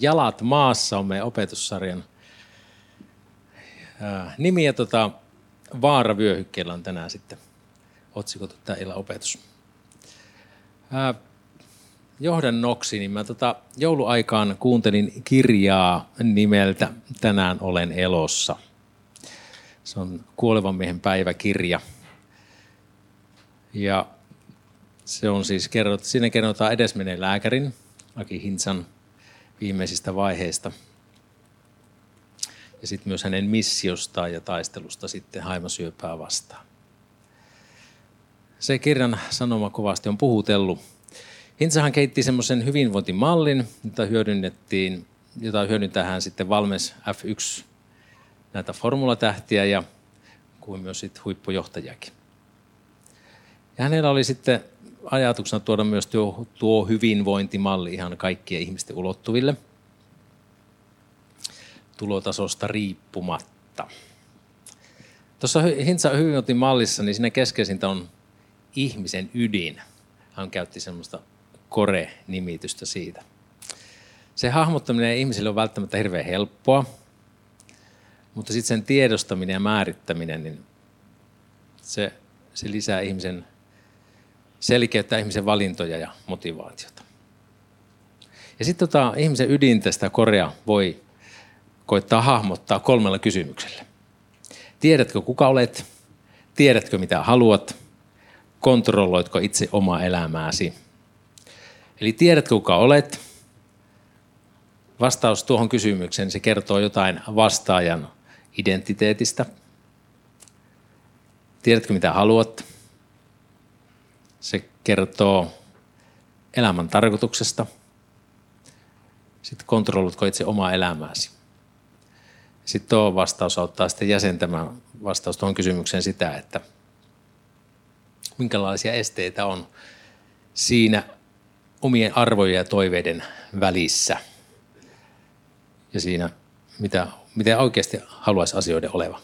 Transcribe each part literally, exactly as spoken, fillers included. Jalat maassa on meidän opetussarjan nimi ja tota, vaaravyöhykkeellä on tänään sitten otsikoitu tämä illan opetus. Ää, johdannoksi, niin mä tota, jouluaikaan kuuntelin kirjaa nimeltä Tänään olen elossa. Se on Kuolevan miehen päiväkirja. Ja se on siis kerrot, siinä kerrotaan edesmenen lääkärin, Aki Hintsan, viimeisistä vaiheista. Ja sitten myös hänen missiostaan ja taistelusta sitten haimasyöpää vastaan. Se kirjan sanoma kovasti on puhutellut. Hintsahan keitti semmoisen hyvinvointimallin, jota hyödynnettiin, jota hyödyntäähän sitten Valmes F yksi näitä formulatähtiä ja kuin myös sitten huippujohtajakin. Ja hänellä oli sitten ajatuksena tuoda myös tuo, tuo hyvinvointimalli ihan kaikkien ihmisten ulottuville tulotasosta riippumatta. Tuossa Hintsan hyvinvointimallissa niin siinä keskeisintä on ihmisen ydin. Hän käytti semmoista kore-nimitystä siitä. Se hahmottaminen ihmiselle on välttämättä hirveän helppoa, mutta sitten sen tiedostaminen ja määrittäminen, niin se, se lisää ihmisen selkeyttää ihmisen valintoja ja motivaatiota. Ja sitten tota, ihmisen ydintä sitä korea voi koittaa hahmottaa kolmella kysymyksellä. Tiedätkö kuka olet? Tiedätkö mitä haluat? Kontrolloitko itse omaa elämääsi? Eli tiedätkö kuka olet? Vastaus tuohon kysymykseen se kertoo jotain vastaajan identiteetistä. Tiedätkö mitä haluat? Se kertoo elämän tarkoituksesta. Sitten kontrolloitko itse omaa elämääsi. Sitten tuo vastaus auttaa sitten jäsentämään vastaus tuohon kysymykseen sitä, että minkälaisia esteitä on siinä omien arvojen ja toiveiden välissä. Ja siinä, mitä, mitä oikeasti haluaisi asioiden olevan.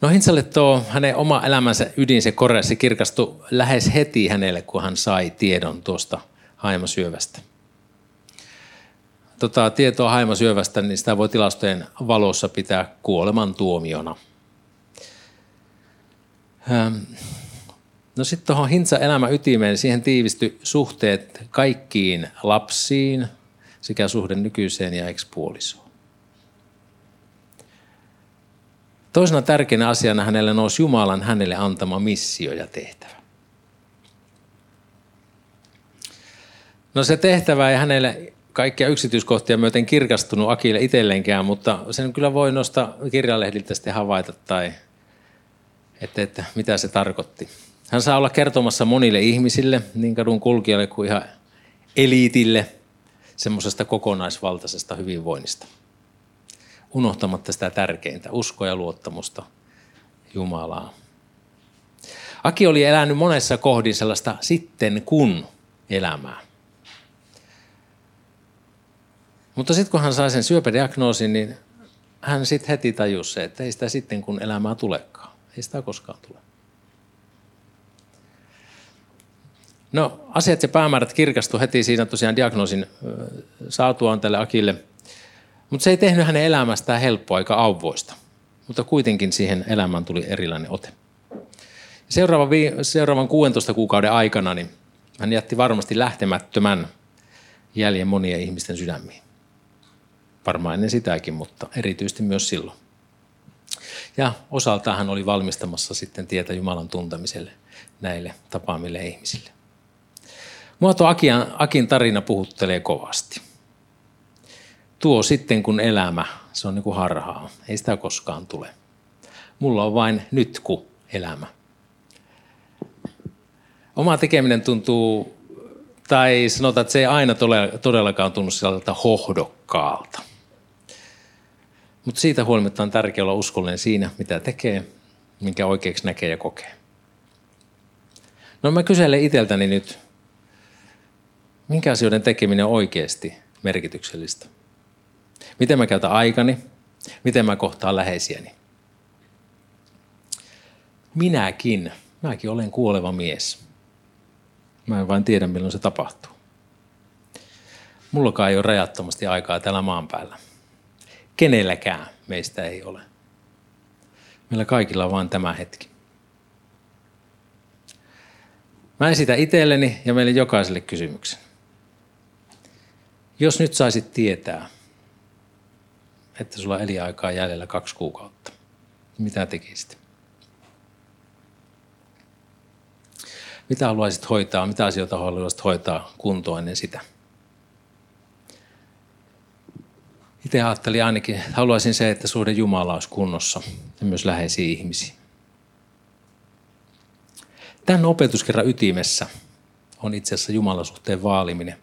No Hintsalle tuo hänen oma elämänsä ydin, se kore, se kirkastui lähes heti hänelle, kun hän sai tiedon tuosta haimasyövästä. Tota, tietoa haimasyövästä, niin sitä voi tilastojen valossa pitää kuolemantuomiona. No sitten tuohon Hintsan elämän ytimeen, siihen tiivistyi suhteet kaikkiin lapsiin sekä suhde nykyiseen ja ekspuolisoon. Toisena tärkeänä asiana hänelle nousi Jumalan hänelle antama missio ja tehtävä. No se tehtävä ei hänelle kaikkia yksityiskohtia myöten kirkastunut Akille itselleenkään, mutta sen kyllä voi nostaa kirjalehdiltä sitten havaita, tai, että, että mitä se tarkoitti. Hän saa olla kertomassa monille ihmisille, niin kadun kulkijalle kuin ihan eliitille, semmoisesta kokonaisvaltaisesta hyvinvoinnista. Unohtamatta sitä tärkeintä, uskoa ja luottamusta Jumalaa. Aki oli elänyt monessa kohdin sellaista sitten kun elämää. Mutta sitten kun hän sai sen syöpädiagnoosin, niin hän sitten heti tajusi se, että ei sitä sitten kun elämää tulekaan. Ei sitä koskaan tule. No asiat ja päämäärät kirkastui heti siinä tosiaan diagnoosin saatuaan tälle Akille. Mutta se ei tehnyt hänen elämästään helppoa eikä auvoista, mutta kuitenkin siihen elämään tuli erilainen ote. Seuraavan, vi- seuraavan kuusitoista kuukauden aikana niin hän jätti varmasti lähtemättömän jäljen monien ihmisten sydämiin. Varmaan ennen sitäkin, mutta erityisesti myös silloin. Ja osaltaan hän oli valmistamassa sitten tietä Jumalan tuntemiselle näille tapaamille ihmisille. Mua tuo Akin, Akin tarina puhuttelee kovasti. Tuo sitten kun elämä, se on niin kuin harhaa, ei sitä koskaan tule. Mulla on vain nyt kun elämä. Oma tekeminen tuntuu, tai sanotaan, että se ei aina todellakaan tunnu sieltä hohdokkaalta. Mutta siitä huolimatta on tärkeää olla uskollinen siinä, mitä tekee, minkä oikeaksi näkee ja kokee. No mä kyselen itseltäni nyt, minkä asioiden tekeminen on oikeasti merkityksellistä? Miten mä käytän aikani? Miten mä kohtaan läheisiäni? Minäkin, mäkin olen kuoleva mies. Mä en vain tiedä, milloin se tapahtuu. Mullakaan ei ole rajattomasti aikaa täällä maan päällä. Kenelläkään meistä ei ole. Meillä kaikilla on vaan tämä hetki. Mä esitän itselleni ja meille jokaiselle kysymyksen. Jos nyt saisit tietää, että sulla on eliaikaa jäljellä kaksi kuukautta, niin mitä tekisit? Mitä haluaisit hoitaa, mitä asioita haluaisit hoitaa kuntoon ennen sitä? Itse ajattelin ainakin, että haluaisin se, että suhde Jumala olisi kunnossa ja myös läheisiä ihmisiä. Tämän opetuskerran ytimessä on itse asiassa jumalasuhteen vaaliminen,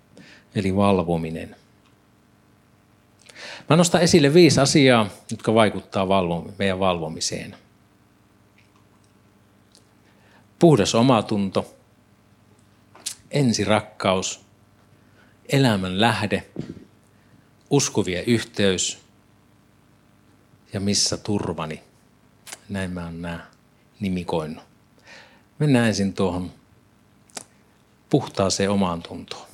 eli valvominen. Mä nostan esille viisi asiaa, jotka vaikuttaa meidän valvomiseen. Puhdas omatunto, ensirakkaus, elämän lähde, uskovien yhteys ja missä turvani. Näin mä oon nää nimikoinut. Mennään ensin tuohon puhtaaseen omaan tuntoon.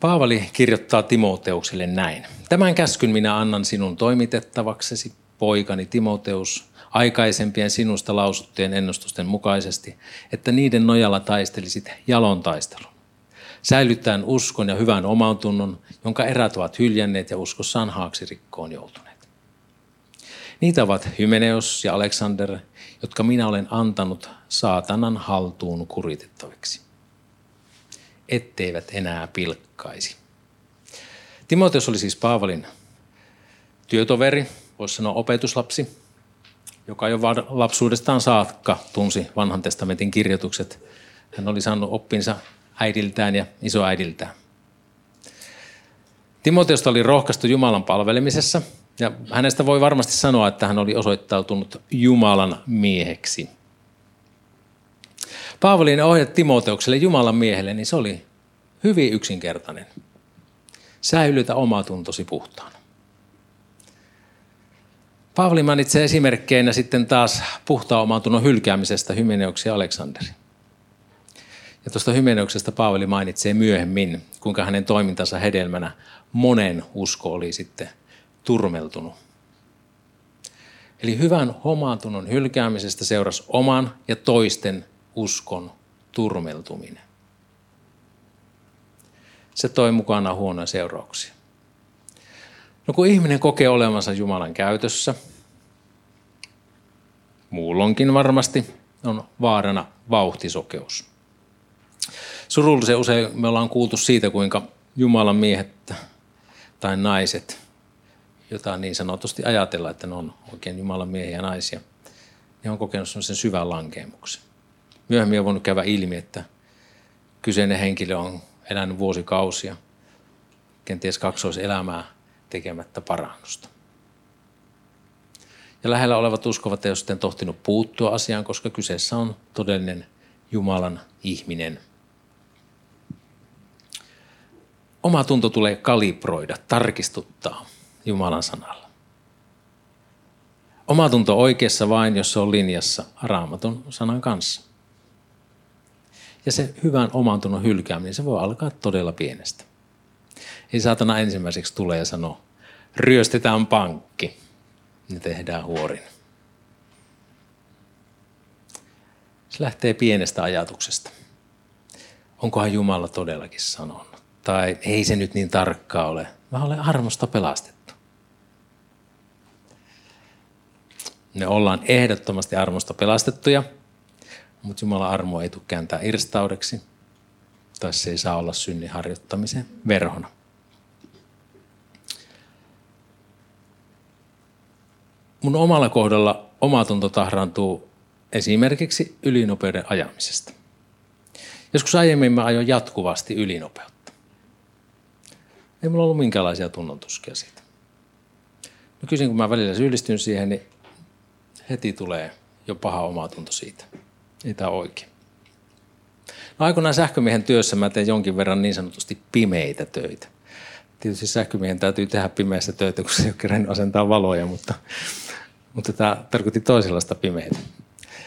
Paavali kirjoittaa Timoteukselle näin. Tämän käskyn minä annan sinun toimitettavaksesi, poikani Timoteus, aikaisempien sinusta lausuttujen ennustusten mukaisesti, että niiden nojalla taistelisit jalon taistelun. Säilyttäen uskon ja hyvän omantunnon, jonka erät ovat hyljänneet ja uskossaan haaksirikkoon joutuneet. Niitä ovat Hymeneus ja Aleksander, jotka minä olen antanut saatanan haltuun kuritettaviksi, etteivät enää pilkkaisi. Timoteus oli siis Paavalin työtoveri, voisi sanoa opetuslapsi, joka jo lapsuudestaan saakka tunsi vanhan testamentin kirjoitukset. Hän oli saanut oppinsa äidiltään ja isoäidiltään. Timoteosta oli rohkaistu Jumalan palvelemisessa, ja hänestä voi varmasti sanoa, että hän oli osoittautunut Jumalan mieheksi. Paavalin ohje Timoteukselle Jumalan miehelle, niin se oli hyvin yksinkertainen. Säilytä oma tuntosi puhtaana. Paavali mainitsee esimerkkeinä sitten taas puhtaan omantunnon hylkäämisestä Hymeneuksen ja Aleksanderin. Ja tuosta Hymeneuksesta Paavali mainitsee myöhemmin, kuinka hänen toimintansa hedelmänä monen usko oli sitten turmeltunut. Eli hyvän omantunnon hylkäämisestä seurasi oman ja toisten uskon turmeltuminen. Se toi mukana huonoja seurauksia. No kun ihminen kokee olevansa Jumalan käytössä, muulloinkin varmasti, on vaarana vauhtisokeus. Surullisen usein me ollaan kuultu siitä, kuinka Jumalan miehet tai naiset, jota niin sanotusti ajatella, että ne on oikein Jumalan miehiä ja naisia, ne on kokenut sellaisen syvän lankeemuksen. Myöhemmin on voinut käydä ilmi, että kyseinen henkilö on elänyt vuosikausia, kenties kaksoiselämää tekemättä parannusta. Ja lähellä olevat uskovat ei ole sitten tohtinut puuttua asiaan, koska kyseessä on todellinen Jumalan ihminen. Oma tunto tulee kalibroida, tarkistuttaa Jumalan sanalla. Oma tunto oikeassa vain, jos se on linjassa Raamatun sanan kanssa. Ja se hyvän oman tunnon hylkääminen, se voi alkaa todella pienestä. Ei saatana ensimmäiseksi tulee ja sanoo, ryöstetään pankki ja tehdään huorin. Se lähtee pienestä ajatuksesta. Onkohan Jumala todellakin sanonut? Tai ei se nyt niin tarkkaa ole. Mä olen armosta pelastettu. Me ollaan ehdottomasti armosta pelastettuja, mutta Jumalan armo ei tule kääntää irstaudeksi. Tai se ei saa olla synnin harjoittamisen verhona. Mun omalla kohdalla omatunto tahrantuu esimerkiksi ylinopeuden ajamisesta. Joskus aiemmin mä ajoin jatkuvasti ylinopeutta. Ei mulla ollut minkäänlaisia tunnontuskia siitä. Nykyisin kun mä välillä syyllistyn siihen, niin heti tulee jo paha omatunto siitä. Ei tää oikein. No aikoinaan sähkömiehen työssä mä teen jonkin verran niin sanotusti pimeitä töitä. Tietysti sähkömiehen täytyy tehdä pimeässä töitä, kun se ei ole kerennyt asentaa valoja, mutta, mutta tämä tarkoitti toisenlaista pimeitä.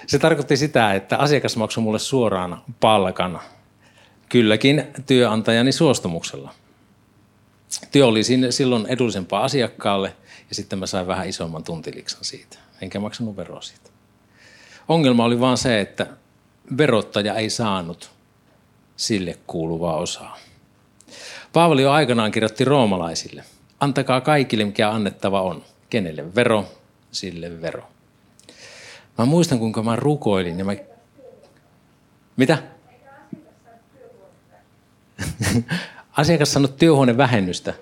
Se tarkoitti sitä, että asiakas maksoi mulle suoraan palkan kylläkin työnantajani suostumuksella. Työ oli silloin edullisempaa asiakkaalle ja sitten mä sain vähän isomman tuntiliksan siitä. Enkä maksanut veroa siitä. Ongelma oli vaan se, että verottaja ei saanut sille kuuluvaa osaa. Paavali jo aikanaan kirjoitti roomalaisille, antakaa kaikille mikä annettava on. Kenelle vero, sille vero. Mä muistan kuinka mä rukoilin ja mä... Mitä? Asiakas sanoi työhuonevähennystä.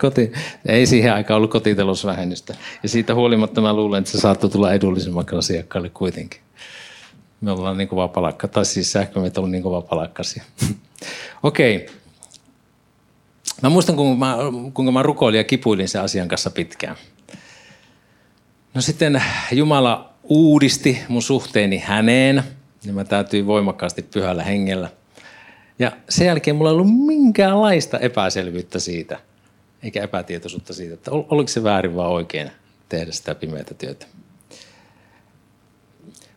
Koti... Ei siihen aikaan ollut kotitalousvähennystä. Ja siitä huolimatta mä luulen, että se saattoi tulla edullisemmaksi asiakkaalle kuitenkin. Me ollaan niin kovaa palakka. Tai siis sähkömet on niin kovaa palakkaisia. Okei. Okay. Mä muistan, kuinka mä, kuinka mä rukoilin ja kipuilin sen asian kanssa pitkään. No sitten Jumala uudisti mun suhteeni häneen. Ja mä täytyin voimakkaasti pyhällä hengellä. Ja sen jälkeen mulla ei ollut minkäänlaista epäselvyyttä siitä. Eikä epätietoisuutta siitä, että ol, oliko se väärin vai oikein tehdä sitä pimeätä työtä.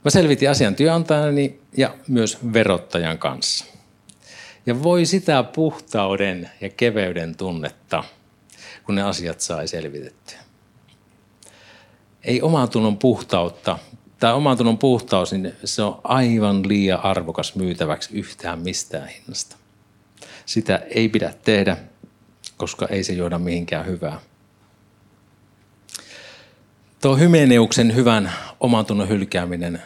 Mä selvitin asian työnantajani ja myös verottajan kanssa. Ja voi sitä puhtauden ja keveyden tunnetta, kun ne asiat sai selvitettyä. Ei omantunnon puhtautta, tai omantunnon puhtaus, niin se on aivan liian arvokas myytäväksi yhtään mistään hinnasta. Sitä ei pidä tehdä, koska ei se johda mihinkään hyvää. Tuo Hymeneuksen hyvän omantunnon hylkääminen,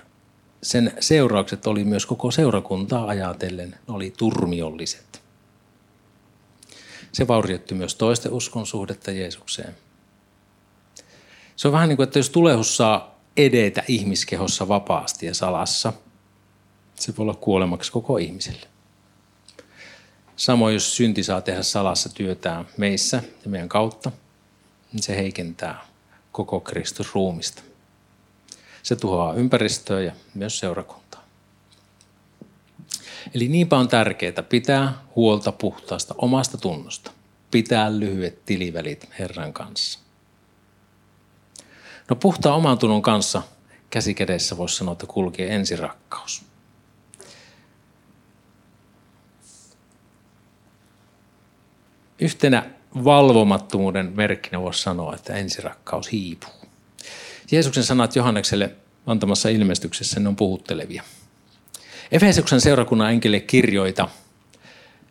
sen seuraukset oli myös koko seurakuntaa ajatellen, ne oli turmiolliset. Se vaurioitti myös toisten uskon suhdetta Jeesukseen. Se on vähän niin kuin, että jos tulehus saa edetä ihmiskehossa vapaasti ja salassa, se voi olla kuolemaksi koko ihmiselle. Samoin jos synti saa tehdä salassa työtään meissä ja meidän kautta, niin se heikentää koko Kristus ruumista. Se tuhoaa ympäristöä ja myös seurakuntaa. Eli niinpä on tärkeää pitää huolta puhtaasta omasta tunnosta. Pitää lyhyet tilivälit Herran kanssa. No puhtaan oman tunnon kanssa käsikädessä voisi sanoa, että kulkee ensirakkaus. Yhtenä valvomattomuuden merkkinä voisi sanoa, että ensirakkaus hiipuu. Jeesuksen sanat Johannekselle antamassa ilmestyksessä ne on puhuttelevia. Efesuksen seurakunnan enkelille kirjoita.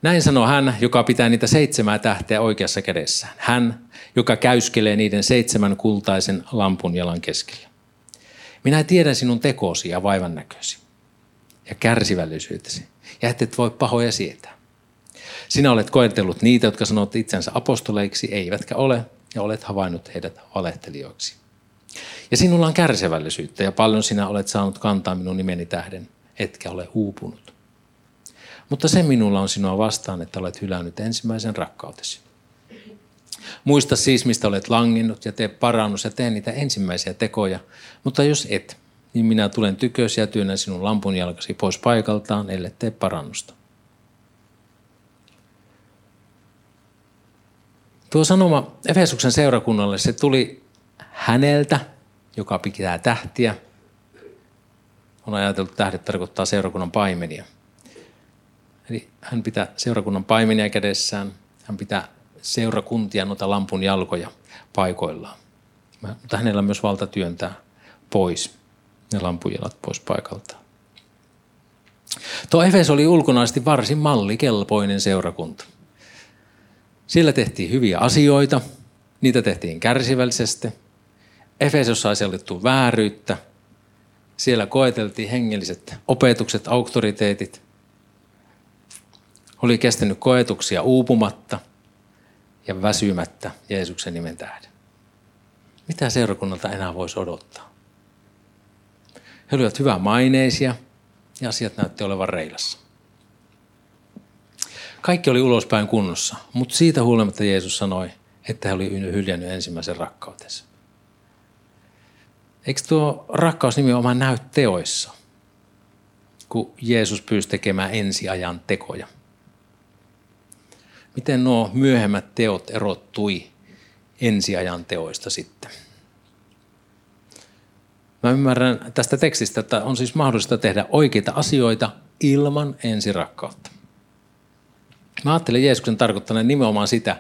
Näin sanoo hän, joka pitää niitä seitsemää tähteä oikeassa kädessään. Hän, joka käyskelee niiden seitsemän kultaisen lampun jalan keskellä. Minä tiedän sinun tekosi ja vaivan näkösi ja kärsivällisyytesi ja et, et voi pahoja sietää. Sinä olet koetellut niitä, jotka sanovat itsensä apostoleiksi, eivätkä ole, ja olet havainnut heidät valehtelijoiksi. Ja sinulla on kärsivällisyyttä, ja paljon sinä olet saanut kantaa minun nimeni tähden, etkä ole uupunut. Mutta se minulla on sinua vastaan, että olet hylännyt ensimmäisen rakkautesi. Muista siis, mistä olet langinnut, ja tee parannus, ja tee niitä ensimmäisiä tekoja. Mutta jos et, niin minä tulen tykösi ja työnnän sinun lampunjalkasi pois paikaltaan, ellei tee parannusta. Tuo sanoma Efesuksen seurakunnalle, se tuli häneltä, joka pitää tähtiä. On ajateltu, että tähdet tarkoittaa seurakunnan paimenia. Eli hän pitää seurakunnan paimenia kädessään. Hän pitää seurakuntia noita lampun jalkoja paikoillaan. Mutta hänellä on myös valta työntää pois ne lampunjalat pois paikaltaan. Tuo Efes oli ulkonaisesti varsin mallikelpoinen seurakunta. Siellä tehtiin hyviä asioita, niitä tehtiin kärsivällisesti. Efesossa ei sallittu vääryyttä. Siellä koeteltiin hengelliset opetukset, auktoriteetit. Oli kestänyt koetuksia uupumatta ja väsymättä Jeesuksen nimen tähden. Mitä seurakunnalta enää voisi odottaa? He olivat hyvää maineisia ja asiat näytti olevan reilassa. Kaikki oli ulospäin kunnossa, mutta siitä huolimatta Jeesus sanoi, että hän oli hyljännyt ensimmäisen rakkautensa. Eikö tuo rakkaus nimenomaan näy teoissa, kun Jeesus pyysi tekemään ensiajan tekoja? Miten nuo myöhemmät teot erottui ensiajan teoista sitten? Mä ymmärrän tästä tekstistä, että on siis mahdollista tehdä oikeita asioita ilman ensirakkautta. Mä ajattelen Jeesuksen tarkoittaneen nimenomaan sitä,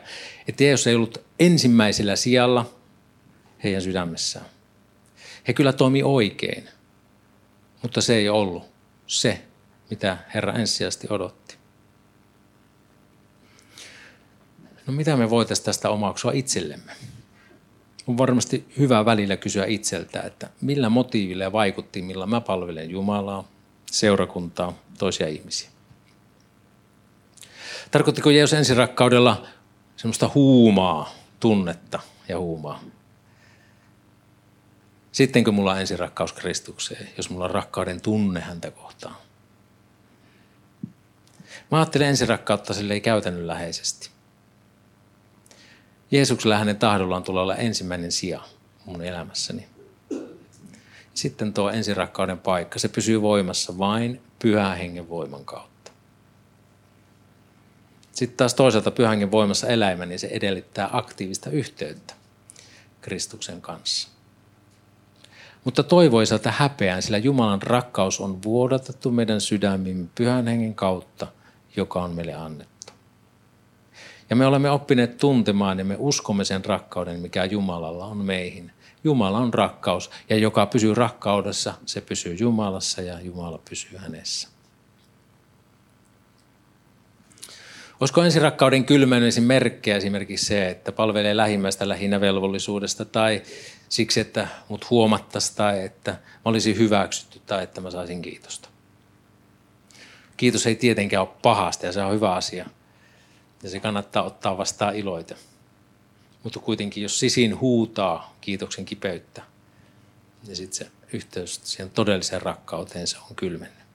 että Jeesus ei ollut ensimmäisellä sijalla heidän sydämessään. He kyllä toimi oikein, mutta se ei ollut se, mitä Herra ensisijaisesti odotti. No mitä me voitaisiin tästä omaksua itsellemme? On varmasti hyvä välillä kysyä itseltä, että millä motiivilla ja vaikuttimilla mä palvelen Jumalaa, seurakuntaa, toisia ihmisiä. Tarkoittiko Jeesus ensirakkaudella semmoista huumaa, tunnetta ja huumaa? Sittenkö mulla on ensirakkaus Kristukseen, jos mulla on rakkauden tunne häntä kohtaan? Mä ajattelen ensirakkautta silleen käytännönläheisesti. Jeesuksella ja hänen tahdollaan tulee olla ensimmäinen sija mun elämässäni. Sitten tuo ensirakkauden paikka, se pysyy voimassa vain Pyhän Hengen voiman kautta. Sitten taas toisaalta Pyhän Hengen voimassa elämä, niin se edellyttää aktiivista yhteyttä Kristuksen kanssa. Mutta toivoisalta häpeään, sillä Jumalan rakkaus on vuodatettu meidän sydämiin Pyhän Hengen kautta, joka on meille annettu. Ja me olemme oppineet tuntemaan ja me uskomme sen rakkauden, mikä Jumalalla on meihin. Jumala on rakkaus, ja joka pysyy rakkaudessa, se pysyy Jumalassa ja Jumala pysyy hänessä. Olisiko ensirakkauden kylmänemisen merkkejä esimerkiksi se, että palvelee lähimmäistä lähinnä velvollisuudesta tai siksi, että mut huomattaisiin tai että mä olisin hyväksytty tai että mä saisin kiitosta? Kiitos ei tietenkään ole pahasta ja se on hyvä asia ja se kannattaa ottaa vastaan iloita. Mutta kuitenkin, jos sisin huutaa kiitoksen kipeyttä, niin sitten se yhteys siihen todelliseen rakkauteen se on kylmennyt.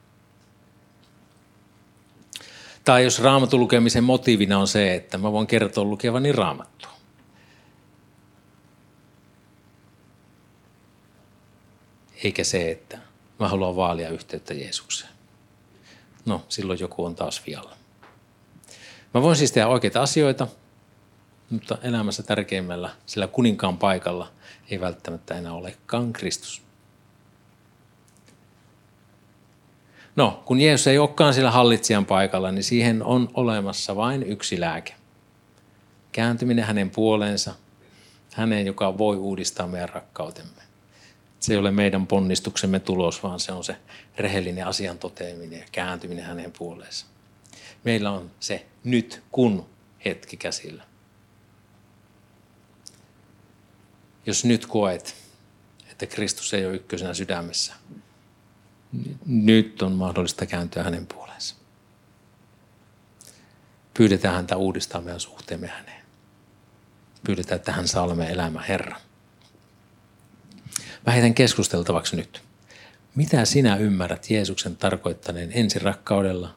Tai jos raamatun lukemisen motiivina on se, että mä voin kertoa lukevani raamattua. Eikä se, että mä haluan vaalia yhteyttä Jeesukseen. No, silloin joku on taas vialla. Mä voin siis tehdä oikeita asioita, mutta elämässä tärkeimmällä, sillä kuninkaan paikalla, ei välttämättä enää olekaan Kristus. No, kun Jeesus ei olekaan sillä hallitsijan paikalla, niin siihen on olemassa vain yksi lääke. Kääntyminen hänen puoleensa, häneen, joka voi uudistaa meidän rakkautemme. Se ei ole meidän ponnistuksemme tulos, vaan se on se rehellinen asian toteaminen ja kääntyminen hänen puoleensa. Meillä on se nyt kun hetki käsillä. Jos nyt koet, että Kristus ei ole ykkösenä sydämessä, nyt on mahdollista kääntyä hänen puoleensa. Pyydetään häntä uudistamaan meidän suhteemme häneen. Pyydetään, että hän saa olla meidän elämän Herran. Mä heitän keskusteltavaksi nyt. Mitä sinä ymmärrät Jeesuksen tarkoittaneen ensirakkaudella?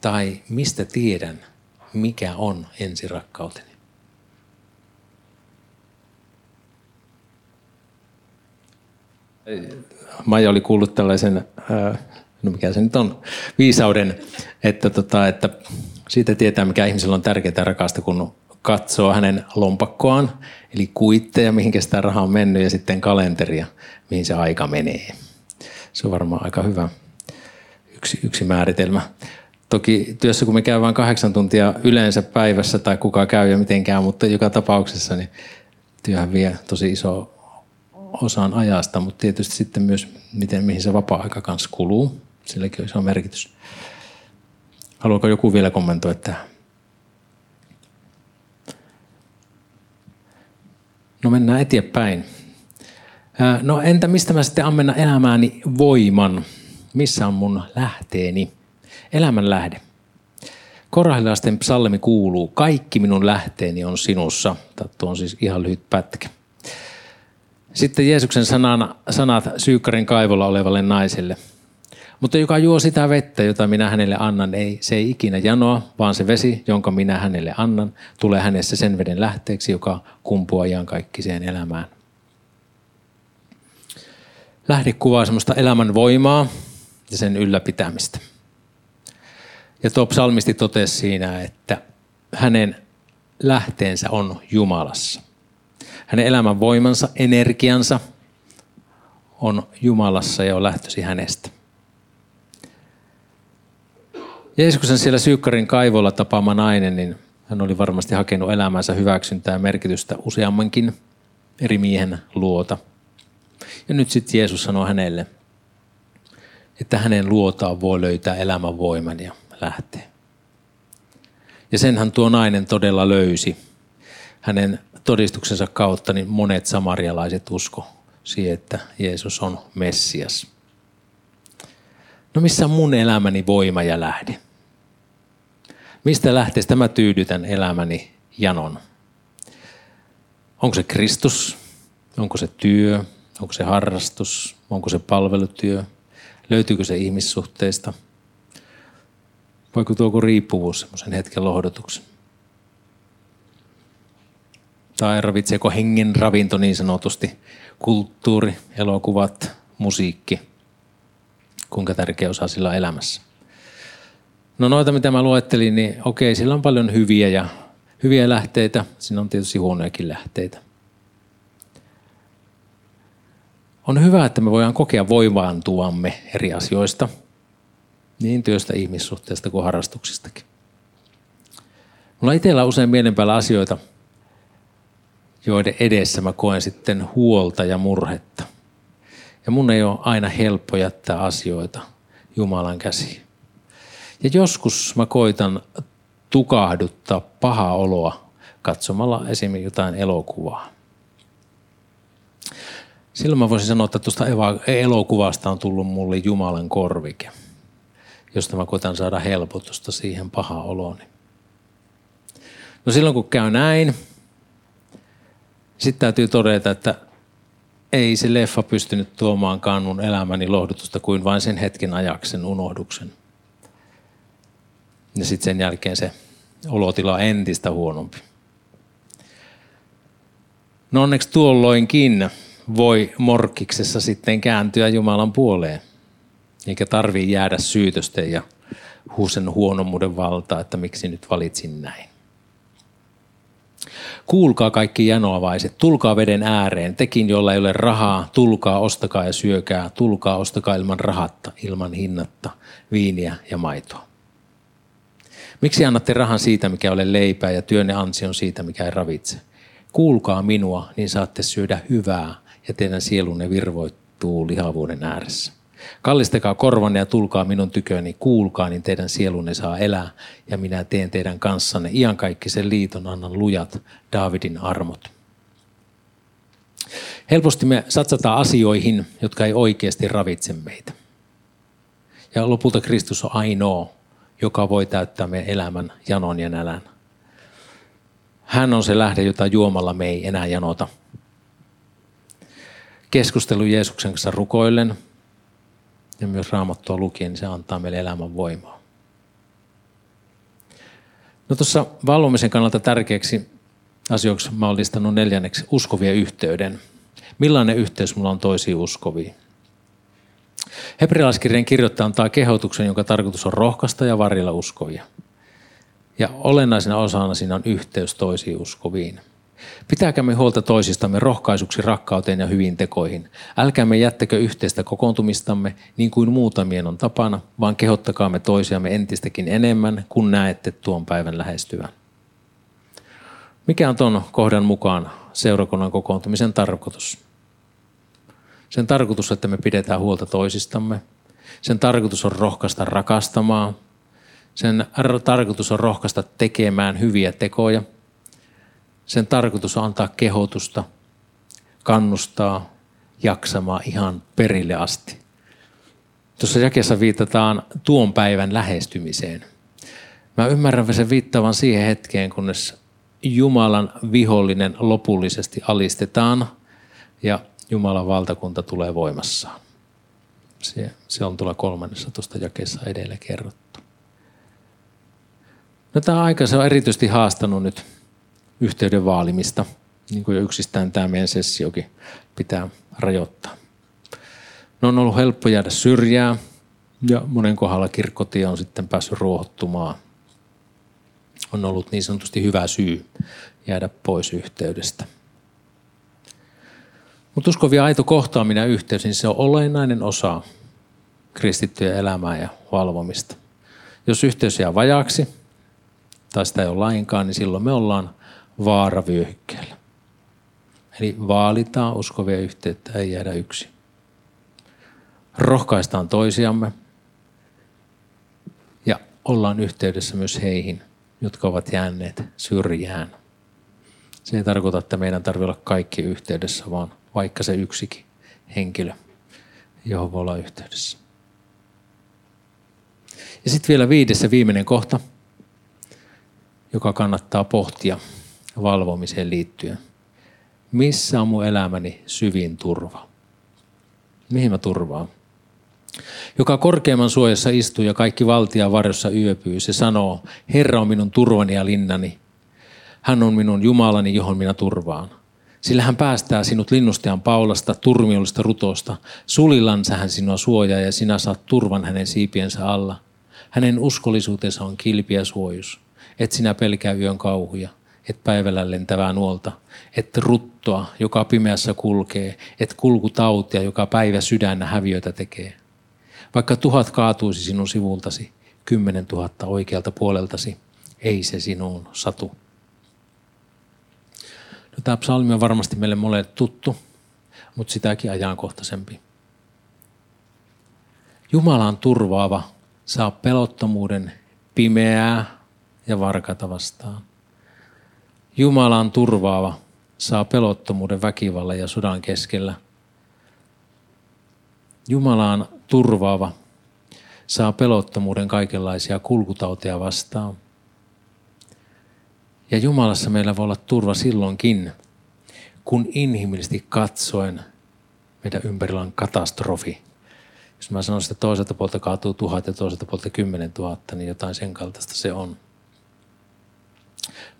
Tai mistä tiedän, mikä on ensirakkauteni? Maija oli kuullut tällaisen, no mikä se nyt on, viisauden, että, tota, että siitä tietää, mikä ihmisellä on tärkeää ja rakasta, kun katsoo hänen lompakkoaan, eli kuitteja, mihinkä sitä rahaa on mennyt, ja sitten kalenteria, mihin se aika menee. Se on varmaan aika hyvä yksi, yksi määritelmä. Toki työssä, kun me käy vain kahdeksan tuntia yleensä päivässä, tai kuka käy ja mitenkään, mutta joka tapauksessa, niin työhän vie tosi iso osaan ajasta, mutta tietysti sitten myös, miten, mihin se vapaa-aika kanssa kuluu. Silläkin on merkitys. Haluaako joku vielä kommentoida tähän? No mennään eteenpäin. No entä mistä mä sitten ammennan elämääni voiman? Missä on mun lähteeni? Elämän lähde. Korahlilaisten psalmi kuuluu, kaikki minun lähteeni on sinussa. Tuo on siis ihan lyhyt pätkä. Sitten Jeesuksen sanana, sanat Syykkarin kaivolla olevalle naiselle. Mutta joka juo sitä vettä, jota minä hänelle annan, ei, se ei ikinä janoa, vaan se vesi, jonka minä hänelle annan, tulee hänessä sen veden lähteeksi, joka kumpuaa iankaikkiseen elämään. Lähde kuvaa semmoista elämän voimaa ja sen ylläpitämistä. Ja tuo psalmisti totesi siinä, että hänen lähteensä on Jumalassa. Hänen elämän voimansa, energiansa on Jumalassa ja on lähtösi hänestä. Jeesuksen siellä Syykkarin kaivolla tapaama nainen, niin hän oli varmasti hakenut elämänsä hyväksyntää ja merkitystä useammankin eri miehen luota. Ja nyt sitten Jeesus sanoi hänelle, että hänen luotaan voi löytää elämän voiman ja lähtee. Ja senhän tuo nainen todella löysi. Hänen todistuksensa kautta niin monet samarialaiset usko siihen, että Jeesus on Messias. No missä on mun elämäni voima ja lähde? Mistä lähteestä mä tyydytän elämäni janon? Onko se Kristus? Onko se työ? Onko se harrastus? Onko se palvelutyö? Löytyykö se ihmissuhteista? Voiko tuoko riippuvuus semmoisen hetken lohdotuksen? Tai ravitseeko hengen ravinto niin sanotusti? Kulttuuri, elokuvat, musiikki. Kuinka tärkeä osa sillä on elämässä? No noita, mitä mä luettelin, niin okei, sillä on paljon hyviä ja hyviä lähteitä. Siinä on tietysti huonojakin lähteitä. On hyvä, että me voidaan kokea voimaantuvamme eri asioista, niin työstä, ihmissuhteista kuin harrastuksistakin. Mulla itsellä on usein mielen päällä asioita, joiden edessä mä koen sitten huolta ja murhetta. Ja mun ei ole aina helppo jättää asioita Jumalan käsiin. Ja joskus mä koitan tukahduttaa pahaa oloa katsomalla esimerkiksi jotain elokuvaa. Silloin mä voisin sanoa, että tuosta elokuvasta on tullut mulle Jumalan korvike, josta mä koitan saada helpotusta siihen pahaan olooni. No silloin kun käy näin, sitten täytyy todeta, että ei se leffa pystynyt tuomaankaan mun elämäni lohdutusta kuin vain sen hetken ajaksen unohduksen. Ja sitten sen jälkeen se olotila on entistä huonompi. No onneksi tuolloinkin voi morkkiksessa sitten kääntyä Jumalan puoleen. Eikä tarvii jäädä syytösten ja sen huonommuuden valtaa, että miksi nyt valitsin näin. Kuulkaa kaikki janoavaiset, tulkaa veden ääreen, tekin jolla ei ole rahaa, tulkaa, ostakaa ja syökää, tulkaa, ostakaa ilman rahatta, ilman hinnatta, viiniä ja maitoa. Miksi annatte rahan siitä, mikä ei ole leipää, ja työnne ansion siitä, mikä ei ravitse? Kuulkaa minua, niin saatte syödä hyvää, ja teidän sielunne virvoittuu lihavuuden ääressä. Kallistakaa korvanne ja tulkaa minun tyköni, kuulkaa, niin teidän sielunne saa elää, ja minä teen teidän kanssanne iankaikkisen liiton, annan lujat Daavidin armot. Helposti me satsataan asioihin, jotka ei oikeasti ravitse meitä. Ja lopulta Kristus on ainoa, joka voi täyttää meidän elämän janon ja nälän. Hän on se lähde, jota juomalla me ei enää janota. Keskustelu Jeesuksen kanssa rukoillen ja myös Raamattua lukien, niin se antaa meille elämän voimaa. No tuossa valvomisen kannalta tärkeäksi asioiksi mä olen listannut neljänneksi uskovien yhteyden. Millainen yhteys mulla on toisiin uskoviin? Hebrealaiskirjeen kirjoittaja antaa kehotuksen, jonka tarkoitus on rohkaista ja varjella uskovia. Ja olennaisena osana siinä on yhteys toisiin uskoviin. Pitääkäämme huolta toisistamme rohkaisuksi rakkauteen ja hyviin tekoihin. Älkäämme jättäkö yhteistä kokoontumistamme niin kuin muutamien on tapana, vaan kehottakaamme toisiamme entistäkin enemmän, kun näette tuon päivän lähestyvän. Mikä on tuon kohdan mukaan seurakunnan kokoontumisen tarkoitus? Sen tarkoitus, että me pidetään huolta toisistamme. Sen tarkoitus on rohkaista rakastamaan. Sen tarkoitus on rohkaista tekemään hyviä tekoja. Sen tarkoitus on antaa kehotusta, kannustaa, jaksamaan ihan perille asti. Tuossa jakeessa viitataan tuon päivän lähestymiseen. Mä ymmärrän sen viittaavan siihen hetkeen, kunnes Jumalan vihollinen lopullisesti alistetaan ja Jumalan valtakunta tulee voimassaan. Se, se on tuolla kolmannessa tuosta jakeessa edellä kerrottu. No, tämä aika se on erityisesti haastanut nyt yhteyden vaalimista, niin kuin jo yksistään tämä meidän sessiokin pitää rajoittaa. No on ollut helppo jäädä syrjään ja monen kohdalla kirkkotie on sitten päässyt ruohottumaan. On ollut niin sanotusti hyvä syy jäädä pois yhteydestä. Mutta uskovia aito kohtaaminen ja yhteys, niin se on olennainen osa kristittyjen elämää ja valvomista. Jos yhteys jää vajaaksi tai sitä ei ole lainkaan, niin silloin me ollaan vaaravyöhykkeellä. Eli vaalitaan uskovia yhteyttä, ei jäädä yksin. Rohkaistaan toisiamme ja ollaan yhteydessä myös heihin, jotka ovat jääneet syrjään. Se ei tarkoita, että meidän tarvitse olla kaikki yhteydessä, vaan vaikka se yksikin henkilö, johon voi olla yhteydessä. Ja sitten vielä viides ja viimeinen kohta, joka kannattaa pohtia valvomiseen liittyen. Missä on mun elämäni syvin turva? Mihin mä turvaan? Joka korkeimman suojassa istuu ja kaikki valtian varjossa yöpyy, se sanoo, Herra on minun turvani ja linnani. Hän on minun Jumalani, johon minä turvaan. Sillä hän päästää sinut linnustajan paulasta, turmiollista rutosta. Sulillansa hän sinua suojaa ja sinä saat turvan hänen siipiensä alla. Hänen uskollisuutensa on kilpi ja suojus. Et sinä pelkää yön kauhuja, et päivällä lentävää nuolta, et ruttoa, joka pimeässä kulkee, et kulkutautia, joka päivä sydännä häviötä tekee. Vaikka tuhat kaatuisi sinun sivultasi, kymmenen tuhatta oikealta puoleltasi, ei se sinuun satu. No, tämä psalmi on varmasti meille molemmille tuttu, mutta sitäkin ajankohtaisempi. Jumala on turvaava, saa pelottomuuden pimeää ja varkata vastaan. Jumala on turvaava, saa pelottomuuden väkivallan ja sodan keskellä. Jumala on turvaava, saa pelottomuuden kaikenlaisia kulkutauteja vastaan. Ja Jumalassa meillä voi olla turva silloinkin, kun inhimillisesti katsoen meidän ympärillä on katastrofi. Jos mä sanon, että toiselta puolta kaatuu tuhat ja toiselta puolta kymmenen tuhatta, niin jotain sen kaltaista se on.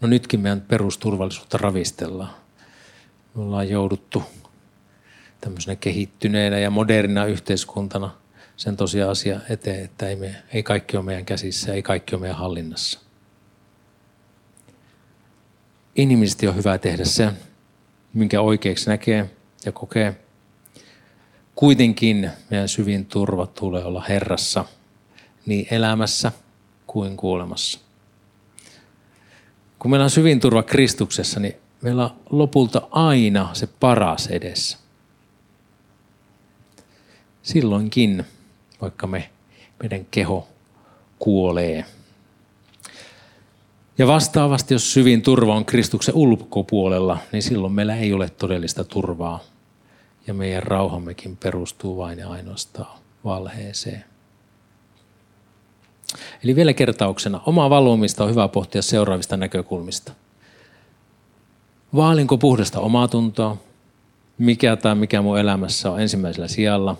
No nytkin meidän perusturvallisuutta ravistellaan. Me ollaan jouduttu tämmöisenä kehittyneenä ja modernina yhteiskuntana sen tosiasia eteen, että ei, me, ei kaikki ole meidän käsissä, ei kaikki ole meidän hallinnassa. Inhimillisesti on hyvä tehdä se, minkä oikeaksi näkee ja kokee. Kuitenkin meidän syvin turva tulee olla Herrassa, niin elämässä kuin kuolemassa. Kun meillä on syvin turva Kristuksessa, niin meillä on lopulta aina se paras edessä. Silloinkin, vaikka me, meidän keho kuolee. Ja vastaavasti, jos syvin turva on Kristuksen ulkopuolella, niin silloin meillä ei ole todellista turvaa. Ja meidän rauhammekin perustuu vain ja ainoastaan valheeseen. Eli vielä kertauksena, omaa valvomista on hyvä pohtia seuraavista näkökulmista. Vaalinko puhdasta omaa tuntoa? Mikä tai mikä mun elämässä on ensimmäisellä sijalla?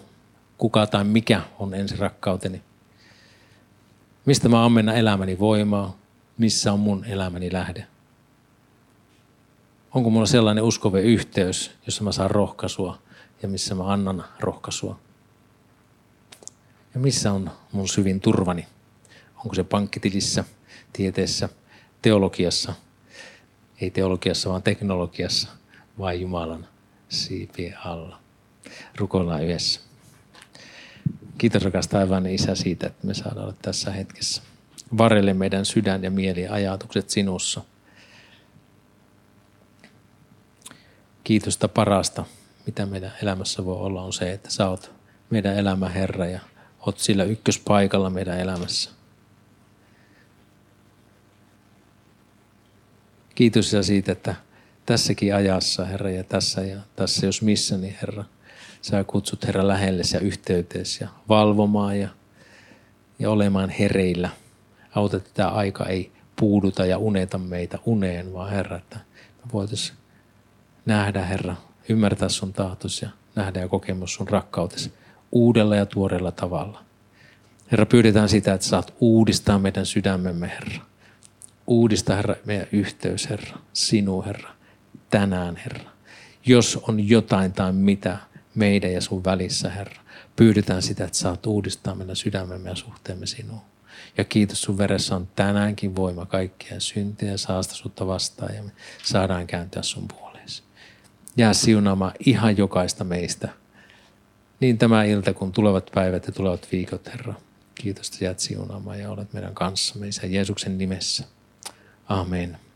Kuka tai mikä on ensirakkauteni? Mistä mä ammennan elämäni voimaa? Missä on mun elämäni lähde? Onko mulla sellainen uskovien yhteys, jossa mä saan rohkaisua ja missä mä annan rohkaisua? Ja missä on mun syvin turvani? Onko se pankkitilissä, tieteessä, teologiassa? Ei teologiassa, vaan teknologiassa. Vai Jumalan siipien alla? Rukoillaan yhdessä. Kiitos rakas taivainen Isä siitä, että me saadaan olla tässä hetkessä. Varjele meidän sydän ja mieli ja ajatukset sinussa. Kiitosta parasta, mitä meidän elämässä voi olla, on se, että sä oot meidän elämä Herra ja oot sillä ykköspaikalla meidän elämässä. Kiitos siitä, että tässäkin ajassa, Herra, ja tässä ja tässä jos missä, niin Herra, sä kutsut Herra lähellesi ja yhteyteesi ja valvomaan ja, ja olemaan hereillä. Auta, että tämä aika ei puuduta ja uneta meitä uneen, vaan Herra, että me voitaisiin nähdä, Herra, ymmärtää sun tahtos ja nähdä ja kokemus sun rakkautesi uudella ja tuoreella tavalla. Herra, pyydetään sitä, että saat uudistaa meidän sydämemme, Herra. Uudista, Herra, meidän yhteys, Herra, sinun, Herra, tänään, Herra. Jos on jotain tai mitä meidän ja sun välissä, Herra, pyydetään sitä, että saat uudistaa meidän sydämemme ja suhteemme sinuun. Ja kiitos sun veressä on tänäänkin voima kaikkien syntiä ja saastaisuutta vastaan ja me saadaan kääntyä sun puoleesi. Jää siunaamaan ihan jokaista meistä, niin tämä ilta kuin tulevat päivät ja tulevat viikot, Herra. Kiitos, että jäät siunaamaan ja olet meidän kanssamme Isä Jeesuksen nimessä. Amen.